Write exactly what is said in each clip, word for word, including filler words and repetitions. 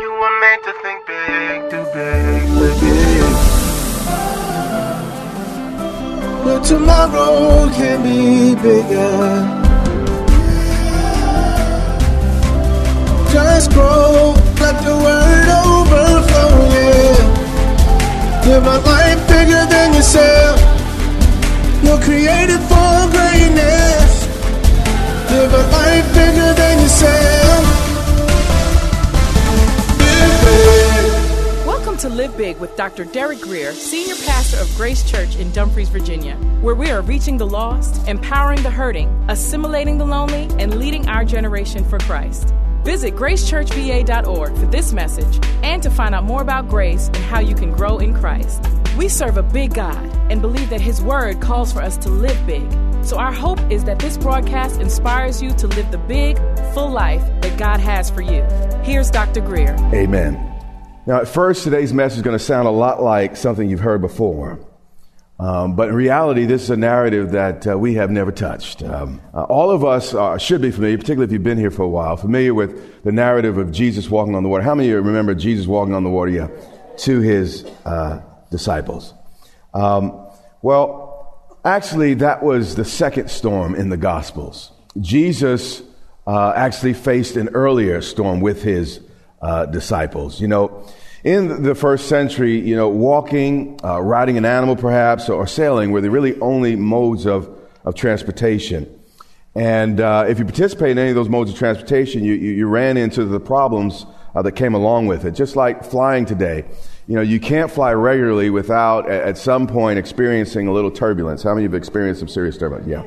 You were made to think big, too big, too big. But tomorrow can be bigger. Yeah. Just grow, let the word overflow, yeah. Live a life bigger than yourself. You're created for greatness. Live a life bigger than yourself. Welcome to Live Big with Doctor Derek Greer, Senior Pastor of Grace Church in Dumfries, Virginia, where we are reaching the lost, empowering the hurting, assimilating the lonely, and leading our generation for Christ. Visit grace church v a dot org for this message and to find out more about grace and how you can grow in Christ. We serve a big God and believe that His Word calls for us to live big. So our hope is that this broadcast inspires you to live the big, full life that God has for you. Here's Doctor Greer. Amen. Now, at first, today's message is going to sound a lot like something you've heard before. Um, but in reality, this is a narrative that uh, we have never touched. Um, uh, all of us are, should be familiar, particularly if you've been here for a while, familiar with the narrative of Jesus walking on the water. How many of you remember Jesus walking on the water? Yeah, to his uh, disciples. Um, well, actually, that was the second storm in the Gospels. Jesus uh, actually faced an earlier storm with his uh, disciples. You know, in the first century, you know, walking, uh, riding an animal perhaps, or sailing were the really only modes of, of transportation. And uh, if you participate in any of those modes of transportation, you, you, you ran into the problems uh, that came along with it. Just like flying today, you know, you can't fly regularly without at, at some point experiencing a little turbulence. How many of you have experienced some serious turbulence? Yeah.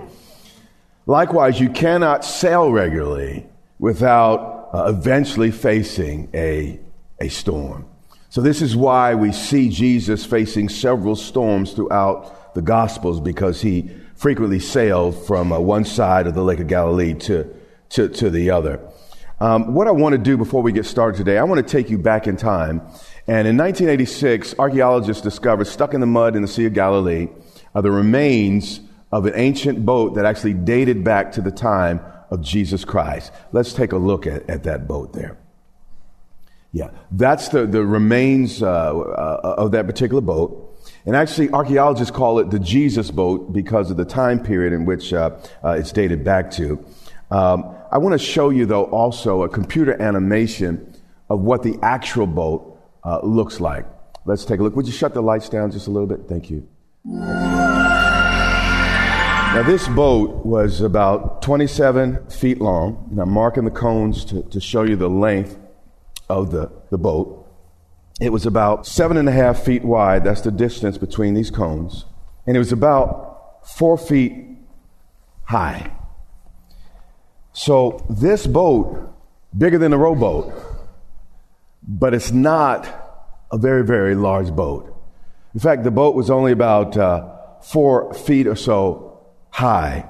Likewise, you cannot sail regularly without uh, eventually facing a a storm. So this is why we see Jesus facing several storms throughout the Gospels, because he frequently sailed from uh, one side of the Lake of Galilee to, to, to the other. Um, what I want to do before we get started today, I want to take you back in time. And in nineteen eighty-six, archaeologists discovered, stuck in the mud in the Sea of Galilee, are the remains of an ancient boat that actually dated back to the time of Jesus Christ. Let's take a look at, at that boat there. Yeah, that's the, the remains uh, uh, of that particular boat. And actually, archaeologists call it the Jesus boat because of the time period in which uh, uh, it's dated back to. Um, I want to show you, though, also a computer animation of what the actual boat uh, looks like. Let's take a look. Would you shut the lights down just a little bit? Thank you. Thank you. Now, this boat was about twenty-seven feet long. And I'm marking the cones to, to show you the length of the, the boat. It was about seven and a half feet wide. That's the distance between these cones. And it was about four feet high. So this boat, bigger than a rowboat, but it's not a very, very large boat. In fact, the boat was only about uh, four feet or so high.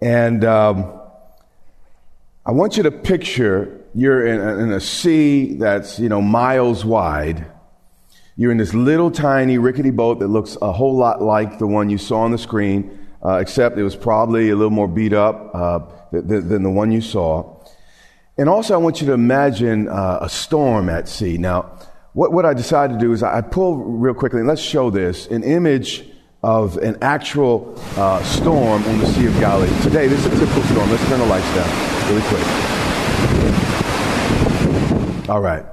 And um, I want you to picture you're in a, in a sea that's, you know, miles wide. You're in this little tiny rickety boat that looks a whole lot like the one you saw on the screen, uh, except it was probably a little more beat up uh, th- th- than the one you saw. And also I want you to imagine uh, a storm at sea. Now, what, what I decided to do is I, I pull real quickly, and let's show this, an image of an actual uh, storm on the Sea of Galilee. Today, this is a typical storm. Let's turn the lights down really quick. All right.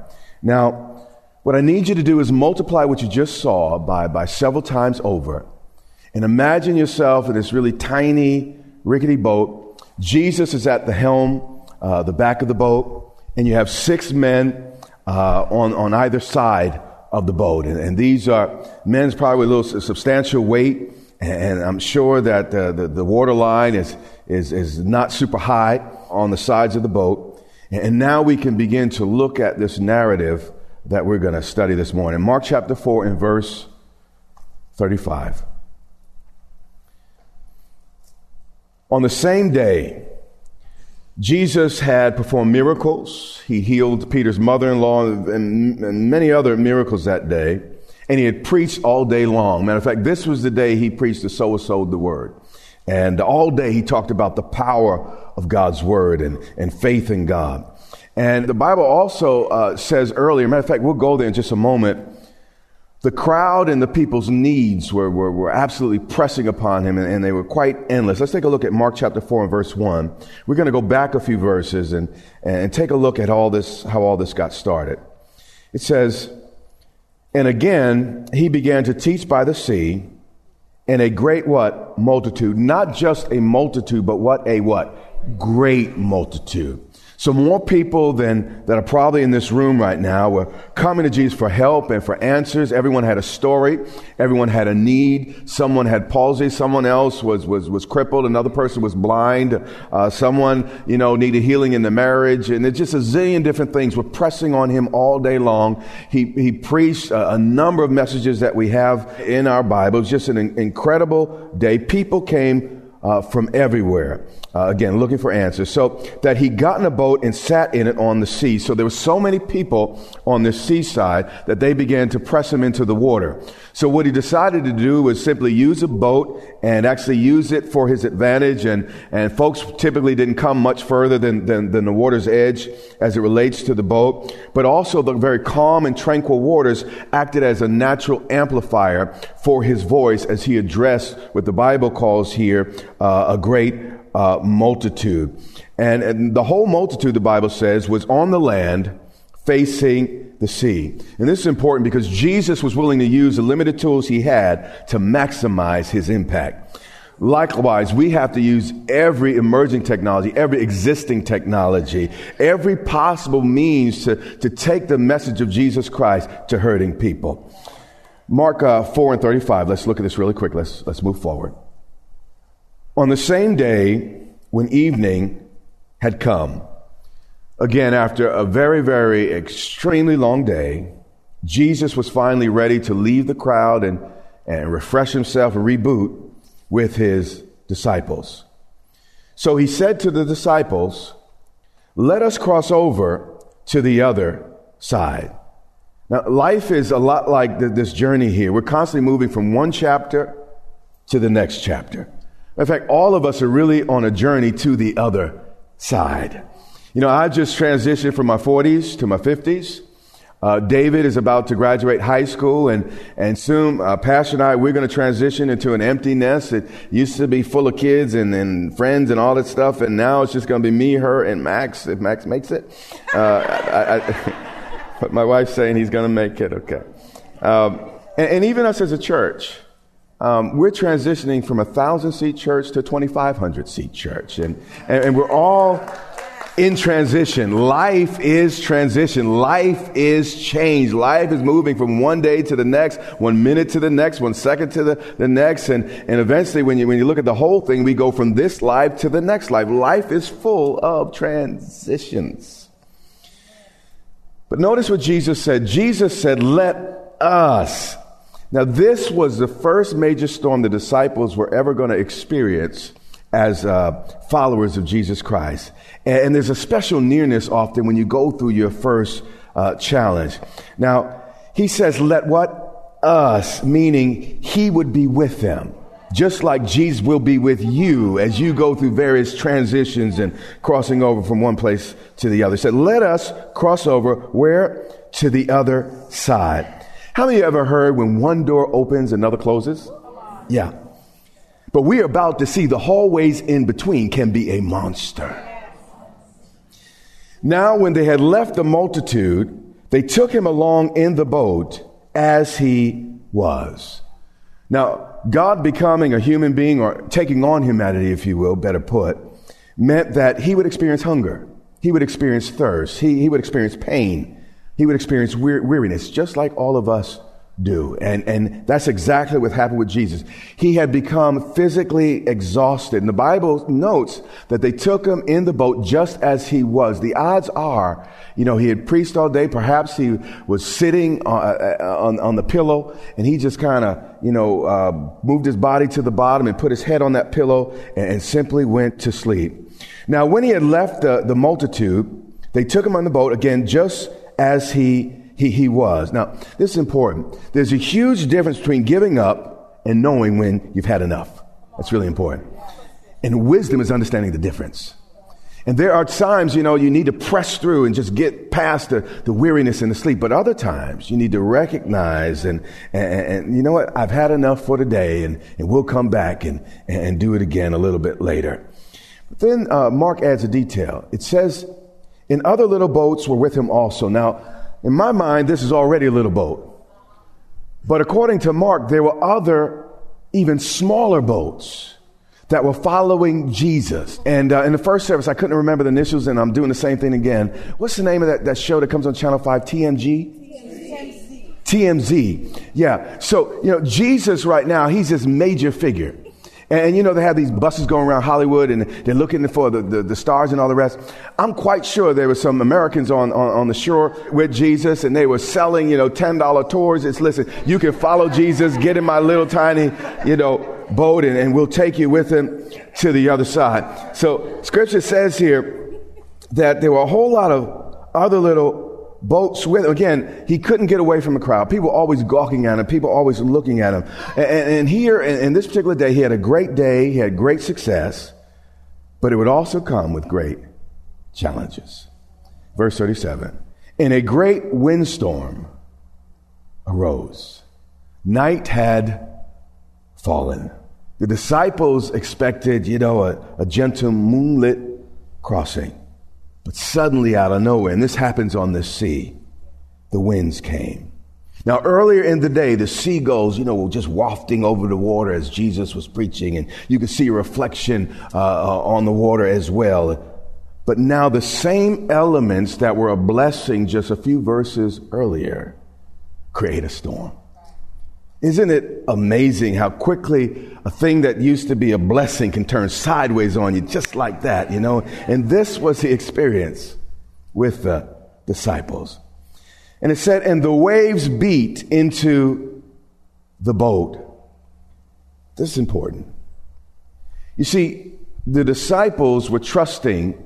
Now, what I need you to do is multiply what you just saw by, by several times over. And imagine yourself in this really tiny, rickety boat. Jesus is at the helm, uh, the back of the boat. And you have six men uh, on, on either side of the boat. And, and these are men's probably with a little substantial weight. And I'm sure that the, the, the water line is, is, is not super high on the sides of the boat. And now we can begin to look at this narrative that we're going to study this morning. Mark chapter four and verse thirty-five. On the same day, Jesus had performed miracles. He healed Peter's mother-in-law and, and many other miracles that day. And he had preached all day long. Matter of fact, this was the day he preached the sower sowed the word. And all day he talked about the power of God's word and, and faith in God. And the Bible also uh, says earlier, matter of fact, we'll go there in just a moment, the crowd and the people's needs were, were, were absolutely pressing upon him, and, and they were quite endless. Let's take a look at Mark chapter four and verse one. We're going to go back a few verses and, and take a look at all this, how all this got started. It says, "And again, he began to teach by the sea, and a great what? Multitude. Not just a multitude, but what? A what? Great multitude." So more people than that are probably in this room right now were coming to Jesus for help and for answers. Everyone had a story. Everyone had a need. Someone had palsy. Someone else was was was crippled. Another person was blind. Uh, someone, you know, needed healing in the marriage. And it's just a zillion different things were pressing on him all day long. He he preached a, a number of messages that we have in our Bibles. Just an in, incredible day. People came Uh, from everywhere, uh, again, looking for answers, so that he got in a boat and sat in it on the sea. So there were so many people on the seaside that they began to press him into the water. So what he decided to do was simply use a boat and actually use it for his advantage. And, and folks typically didn't come much further than, than, than the water's edge as it relates to the boat. But also the very calm and tranquil waters acted as a natural amplifier for his voice as he addressed what the Bible calls here Uh, a great uh, multitude. And, and the whole multitude, the Bible says, was on the land facing the sea. And this is important because Jesus was willing to use the limited tools he had to maximize his impact. Likewise, we have to use every emerging technology, every existing technology, every possible means to, to take the message of Jesus Christ to hurting people. Mark uh, four and thirty-five. Let's look at this really quick. Let's, let's move forward. On the same day when evening had come, again, after a very, very extremely long day, Jesus was finally ready to leave the crowd and, and refresh himself and reboot with his disciples. So he said to the disciples, "Let us cross over to the other side." Now, life is a lot like th- this journey here. We're constantly moving from one chapter to the next chapter. In fact, all of us are really on a journey to the other side. You know, I just transitioned from my forties to my fifties. Uh, David is about to graduate high school, and, and soon, uh, Pastor and I, we're going to transition into an empty nest. It used to be full of kids and, and friends and all that stuff, and now it's just going to be me, her, and Max, if Max makes it. Uh, I, I, but my wife's saying he's going to make it, okay. Um, and, and even us as a church, Um, we're transitioning from a thousand-seat church to a twenty-five hundred seat church, and, and, and we're all in transition. Life is transition. Life is change. Life is moving from one day to the next, one minute to the next, one second to the, the next, and, and eventually when you, when you look at the whole thing, we go from this life to the next life. Life is full of transitions. But notice what Jesus said. Jesus said, "Let us." Now, this was the first major storm the disciples were ever going to experience as uh, followers of Jesus Christ. And, and there's a special nearness often when you go through your first uh, challenge. Now, he says, "Let what? Us," meaning he would be with them. Just like Jesus will be with you as you go through various transitions and crossing over from one place to the other. He said, "Let us cross over." Where? To the other side. How many of you ever heard when one door opens, another closes? Yeah. But we are about to see the hallways in between can be a monster. Now, when they had left the multitude, they took him along in the boat as he was. Now, God becoming a human being, or taking on humanity, if you will, better put, meant that he would experience hunger. He would experience thirst. He, he would experience pain. He would experience weariness, just like all of us do. And, and that's exactly what happened with Jesus. He had become physically exhausted. And the Bible notes that they took him in the boat just as he was. The odds are, you know, he had preached all day. Perhaps he was sitting on, on, on the pillow, and he just kind of, you know, uh, moved his body to the bottom and put his head on that pillow and, and simply went to sleep. Now, when he had left the, the multitude, they took him on the boat again, just as he He, he was. Now, this is important. There's a huge difference between giving up and knowing when you've had enough. That's really important. And wisdom is understanding the difference. And there are times, you know, you need to press through and just get past the, the weariness and the sleep. But other times you need to recognize and, and, and you know what? I've had enough for today, and, and we'll come back and, and do it again a little bit later. But then uh, Mark adds a detail. It says, "And other little boats were with him also." Now, in my mind, this is already a little boat. But according to Mark, there were other, even smaller boats that were following Jesus. And uh, in the first service, I couldn't remember the initials, and I'm doing the same thing again. What's the name of that, that show that comes on Channel five, T M G? T M Z. Yeah. So, you know, Jesus right now, he's this major figure. And, you know, they have these buses going around Hollywood, and they're looking for the, the, the stars and all the rest. I'm quite sure there were some Americans on, on, on the shore with Jesus, and they were selling, you know, ten dollar tours. It's, listen, you can follow Jesus, get in my little tiny, you know, boat, and, and we'll take you with him to the other side. So Scripture says here that there were a whole lot of other little boats with him. Again, he couldn't get away from a crowd. People always gawking at him. People always looking at him. And, and here, in this particular day, he had a great day. He had great success, but it would also come with great challenges. Verse thirty-seven, "And a great windstorm arose. Night had fallen. The disciples expected, you know, a, a gentle moonlit crossing. But suddenly, out of nowhere, and this happens on the sea, the winds came." Now, earlier in the day, the seagulls, you know, were just wafting over the water as Jesus was preaching, and you could see a reflection uh, on the water as well. But now the same elements that were a blessing just a few verses earlier create a storm. Isn't it amazing how quickly a thing that used to be a blessing can turn sideways on you just like that, you know? And this was the experience with the disciples. And it said, "And the waves beat into the boat." This is important. You see, the disciples were trusting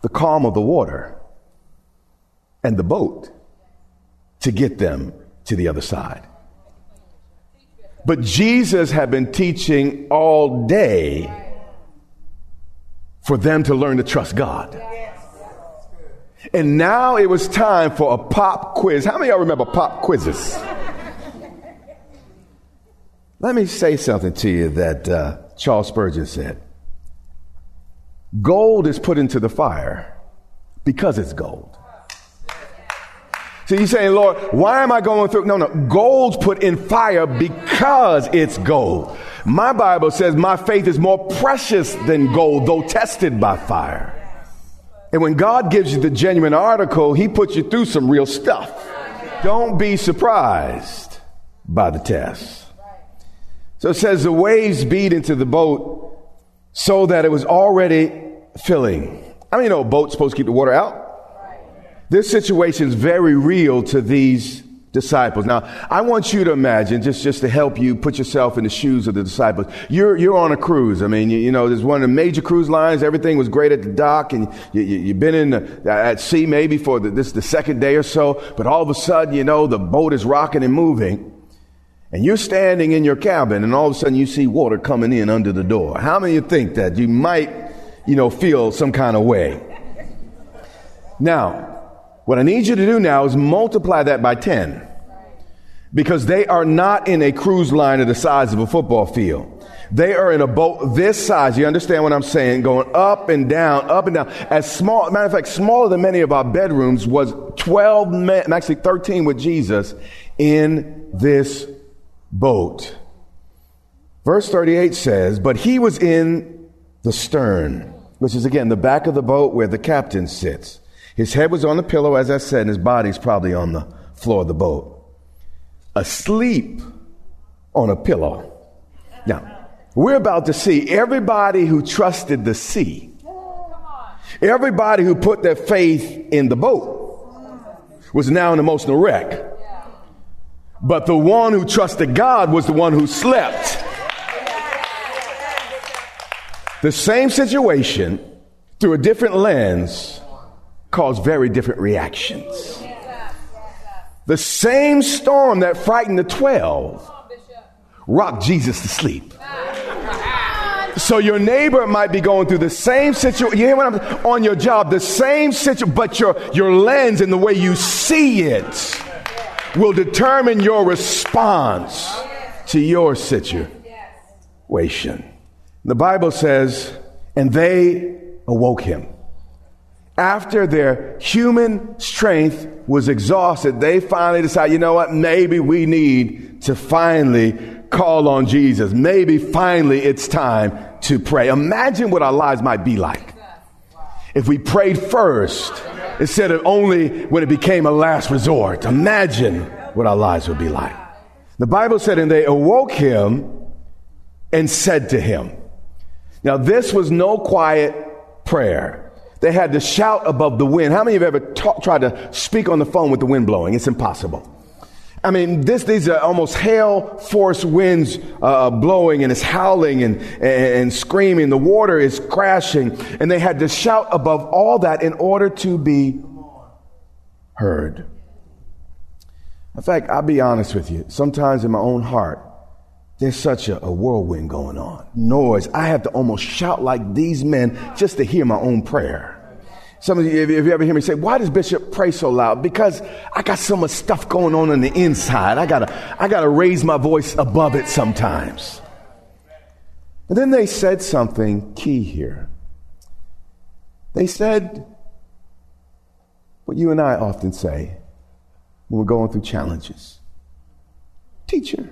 the calm of the water and the boat to get them to the other side. But Jesus had been teaching all day for them to learn to trust God. And now it was time for a pop quiz. How many of y'all remember pop quizzes? Let me say something to you that uh, Charles Spurgeon said. "Gold is put into the fire because it's gold." So you're saying, "Lord, why am I going through?" No, no. Gold's put in fire because it's gold. My Bible says my faith is more precious than gold, though tested by fire. And when God gives you the genuine article, he puts you through some real stuff. Don't be surprised by the test. So it says the waves beat into the boat so that it was already filling. I mean, you know, a boat's supposed to keep the water out. This situation is very real to these disciples. Now, I want you to imagine, just, just to help you put yourself in the shoes of the disciples. You're, you're on a cruise. I mean, you, you know, there's one of the major cruise lines. Everything was great at the dock, and you, you, you've been in the, at sea maybe for the, this the second day or so. But all of a sudden, you know, the boat is rocking and moving, and you're standing in your cabin, and all of a sudden you see water coming in under the door. How many of you think that you might, you know, feel some kind of way? Now, what I need you to do now is multiply that by ten, because they are not in a cruise liner the size of a football field. They are in a boat this size. You understand what I'm saying? Going up and down, up and down. As small, matter of fact, smaller than many of our bedrooms was twelve men, actually thirteen with Jesus in this boat. Verse thirty-eight says, "But he was in the stern," which is again the back of the boat where the captain sits. "His head was on the pillow," as I said, "and his body's probably on the floor of the boat. asleep on a pillow. Now, we're about to see everybody who trusted the sea, everybody who put their faith in the boat was now an emotional wreck. But the one who trusted God was the one who slept. The same situation through a different lens caused very different reactions. The same storm that frightened the twelve rocked Jesus to sleep. So your neighbor might be going through the same situation. You hear what I'm on your job, the same situation, but your, your lens and the way you see it will determine your response to your situation. The Bible says, and they awoke him. After their human strength was exhausted, they finally decided, you know what, maybe we need to finally call on Jesus. Maybe finally it's time to pray. Imagine what our lives might be like if we prayed first instead of only when it became a last resort. Imagine what our lives would be like. The Bible said, and they awoke him and said to him. Now, this was no quiet prayer. They had to shout above the wind. How many of you have ever ta- tried to speak on the phone with the wind blowing? It's impossible. I mean, this, these are almost hail force winds uh, blowing, and it's howling and, and, and screaming. The water is crashing, and they had to shout above all that in order to be heard. In fact, I'll be honest with you. Sometimes in my own heart, there's such a, a whirlwind going on. Noise. I have to almost shout like these men just to hear my own prayer. Some of you, if you ever hear me say, why does Bishop pray so loud? Because I got so much stuff going on on the inside. I gotta, I gotta raise my voice above it sometimes. And then they said something key here. They said what you and I often say when we're going through challenges. Teacher,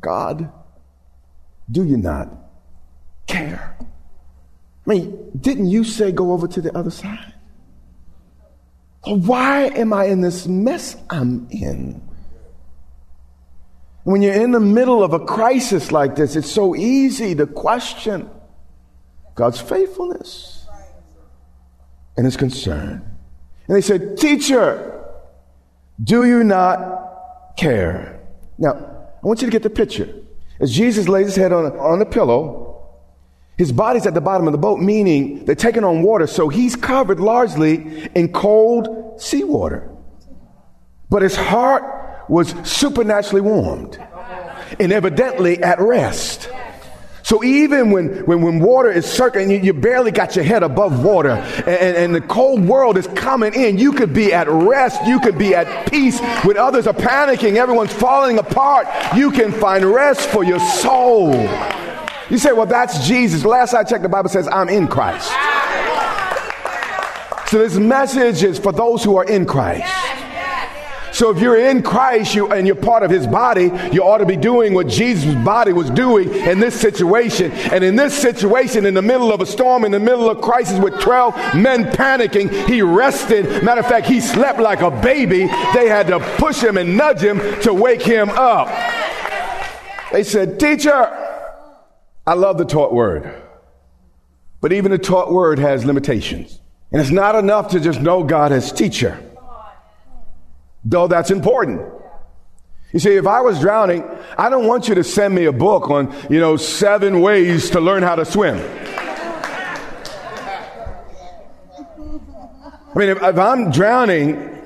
God, do you not care? I mean, didn't you say go over to the other side? Why am I in this mess I'm in? When you're in the middle of a crisis like this, it's so easy to question God's faithfulness and his concern. And they said, teacher, do you not care? Now, I want you to get the picture. As Jesus lays his head on a, on a pillow, his body's at the bottom of the boat, meaning they're taking on water, so he's covered largely in cold seawater. But his heart was supernaturally warmed and evidently at rest. So even when, when, when water is circling, you, you barely got your head above water, and, and the cold world is coming in, you could be at rest, you could be at peace. When others are panicking, everyone's falling apart, you can find rest for your soul. You say, well, that's Jesus. Last I checked, the Bible says, I'm in Christ. So this message is for those who are in Christ. So if you're in Christ you, and you're part of his body, you ought to be doing what Jesus' body was doing in this situation. And in this situation, in the middle of a storm, in the middle of crisis with twelve men panicking, he rested. Matter of fact, he slept like a baby. They had to push him and nudge him to wake him up. They said, teacher, I love the taught word, but even the taught word has limitations. And it's not enough to just know God as teacher, though that's important. You see, if I was drowning, I don't want you to send me a book on, you know, seven ways to learn how to swim. I mean, if, if I'm drowning,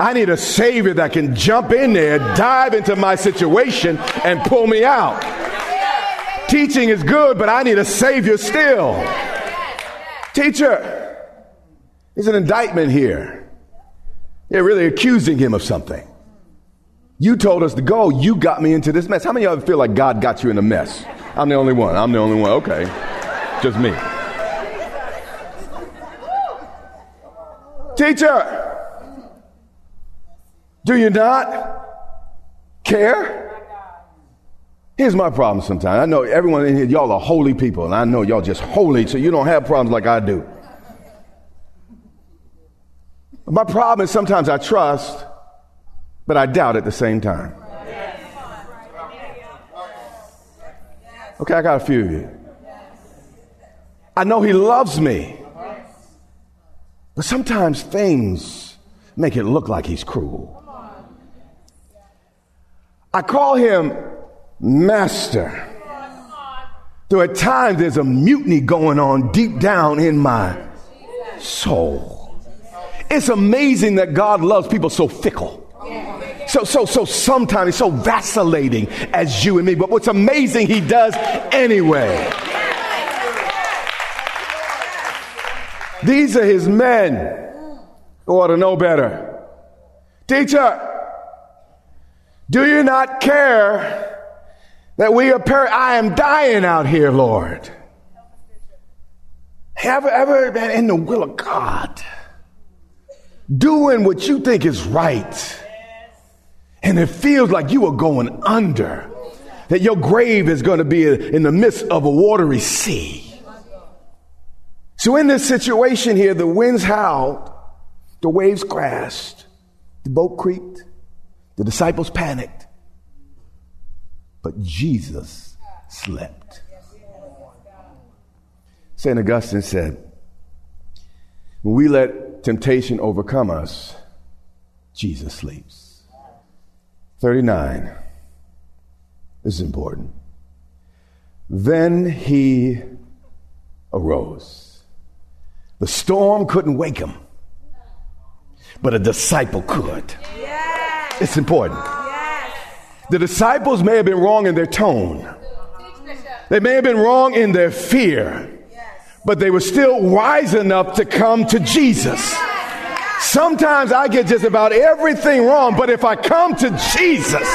I need a savior that can jump in there, dive into my situation, and pull me out. Teaching is good, but I need a savior still. Teacher, there's an indictment here. They're really accusing him of something. You told us to go. You got me into this mess. How many of you feel like God got you in a mess? I'm the only one. I'm the only one. Okay. Just me. Teacher, do you not care? Here's my problem sometimes. I know everyone in here, y'all are holy people, and I know y'all just holy, so you don't have problems like I do. But my problem is sometimes I trust but I doubt at the same time. Okay, I got a few of you. I know he loves me, but sometimes things make it look like he's cruel. I call him master, though at times there's a mutiny going on deep down in my soul. It's amazing that God loves people so fickle. So, so, so sometimes it's so vacillating as you and me, but what's amazing he does anyway. These are his men who ought to know better. Teacher, do you not care that we are per- I am dying out here, Lord. Have ever been in the will of God, doing what you think is right, and it feels like you are going under, that your grave is going to be in the midst of a watery sea. So in this situation here, the winds howled, the waves crashed, the boat creaked, the disciples panicked, but Jesus slept. Saint Augustine said, when we let temptation overcome us, Jesus sleeps. thirty-nine. This is important. Then he arose. The storm couldn't wake him, but a disciple could. Yes. It's important. Yes. The disciples may have been wrong in their tone. They may have been wrong in their fear, but they were still wise enough to come to Jesus. Sometimes I get just about everything wrong, but if I come to Jesus,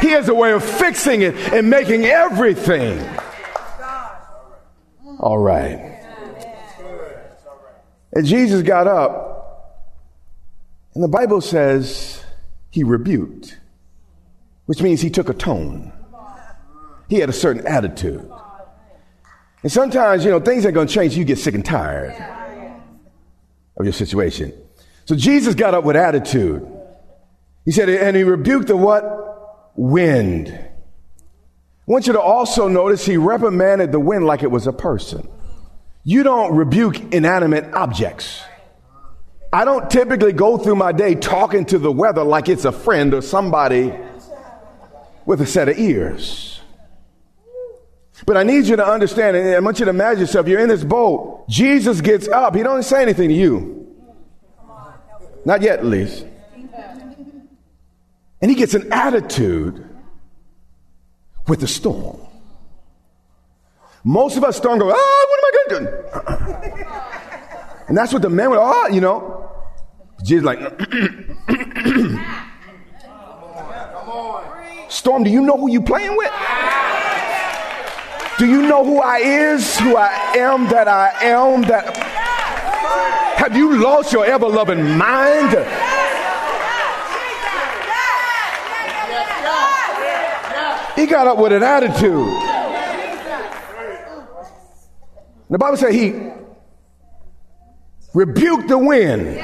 he has a way of fixing it and making everything all right. And Jesus got up, and the Bible says he rebuked, which means he took a tone. He had a certain attitude. And sometimes, you know, things ain't going to change. You get sick and tired of your situation. So Jesus got up with attitude. He said, and he rebuked the what? Wind. I want you to also notice he reprimanded the wind like it was a person. You don't rebuke inanimate objects. I don't typically go through my day talking to the weather like it's a friend or somebody with a set of ears. But I need you to understand, and I want you to imagine yourself, you're in this boat. Jesus gets up. He don't say anything to you. Not yet, at least. And he gets an attitude with the storm. Most of us don't go, oh, what am I going to do? And that's what the men were, oh, you know. Jesus like, storm, do you know who you playing with? Do you know who I is, who I am, that I am, that... Have you lost your ever-loving mind? He got up with an attitude. The Bible said he rebuked the wind.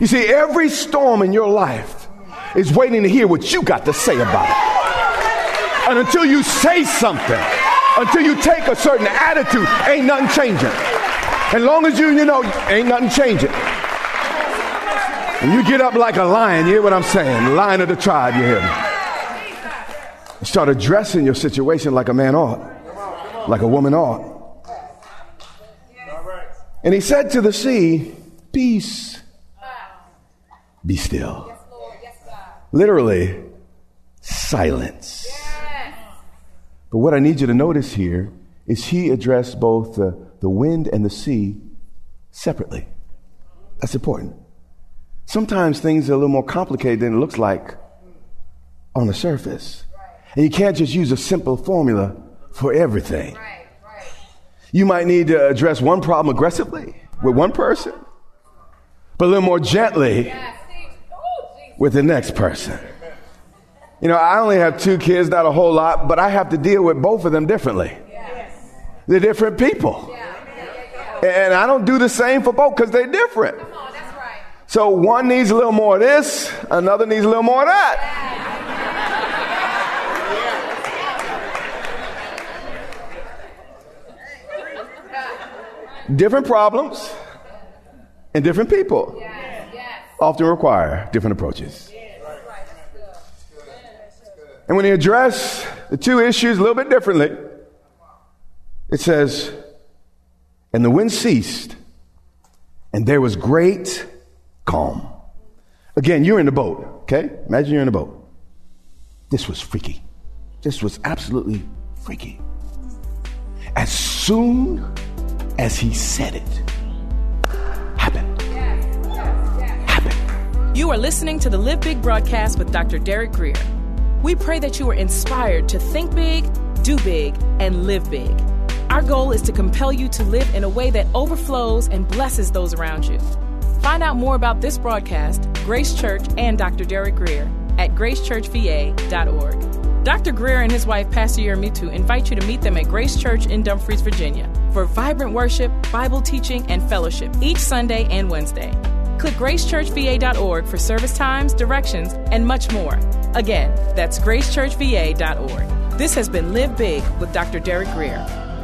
You see, every storm in your life is waiting to hear what you got to say about it. And until you say something, until you take a certain attitude, ain't nothing changing. As long as you, you know, ain't nothing changing. And you get up like a lion, you hear what I'm saying? Lion of the tribe, you hear me? You start addressing your situation like a man ought, like a woman ought. And he said to the sea, peace, be still. Literally, silence. But what I need you to notice here is he addressed both the, the wind and the sea separately. That's important. Sometimes things are a little more complicated than it looks like on the surface. And you can't just use a simple formula for everything. You might need to address one problem aggressively with one person, but a little more gently with the next person. You know, I only have two kids, not a whole lot, but I have to deal with both of them differently. They're different people. And I don't do the same for both because they're different. So one needs a little more of this, another needs a little more of that. Different problems and different people often require different approaches. And when you address the two issues a little bit differently, it says, and the wind ceased, and there was great calm. Again, you're in the boat, okay? Imagine you're in the boat. This was freaky. This was absolutely freaky. As soon as he said it, happened. Yes, yes, yes. Happened. You are listening to the Live Big broadcast with Doctor Derek Greer. We pray that you are inspired to think big, do big, and live big. Our goal is to compel you to live in a way that overflows and blesses those around you. Find out more about this broadcast, Grace Church, and Doctor Derek Greer at grace church v a dot org. Doctor Greer and his wife, Pastor Yeremitu, invite you to meet them at Grace Church in Dumfries, Virginia, for vibrant worship, Bible teaching, and fellowship each Sunday and Wednesday. Click grace church v a dot org for service times, directions, and much more. Again, that's grace church v a dot org. This has been Live Big with Doctor Derek Greer.